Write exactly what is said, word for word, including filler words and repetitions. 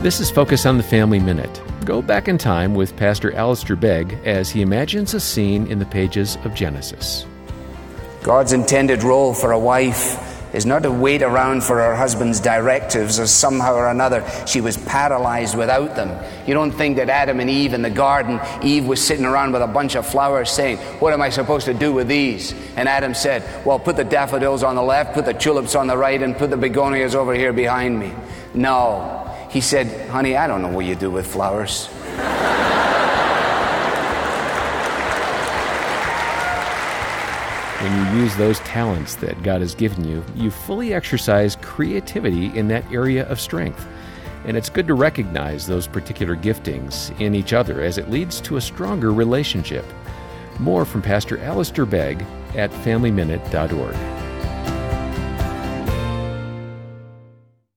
This is Focus on the Family Minute. Go back in time with Pastor Alistair Begg as he imagines a scene in the pages of Genesis. God's intended role for a wife is not to wait around for her husband's directives, or somehow or another she was paralyzed without them. You don't think that Adam and Eve in the garden, Eve was sitting around with a bunch of flowers saying, "What am I supposed to do with these?" And Adam said, "Well, put the daffodils on the left, put the tulips on the right, and put the begonias over here behind me." No. He said, "Honey, I don't know what you do with flowers." When you use those talents that God has given you, you fully exercise creativity in that area of strength. And it's good to recognize those particular giftings in each other as it leads to a stronger relationship. More from Pastor Alistair Begg at Family Minute dot org.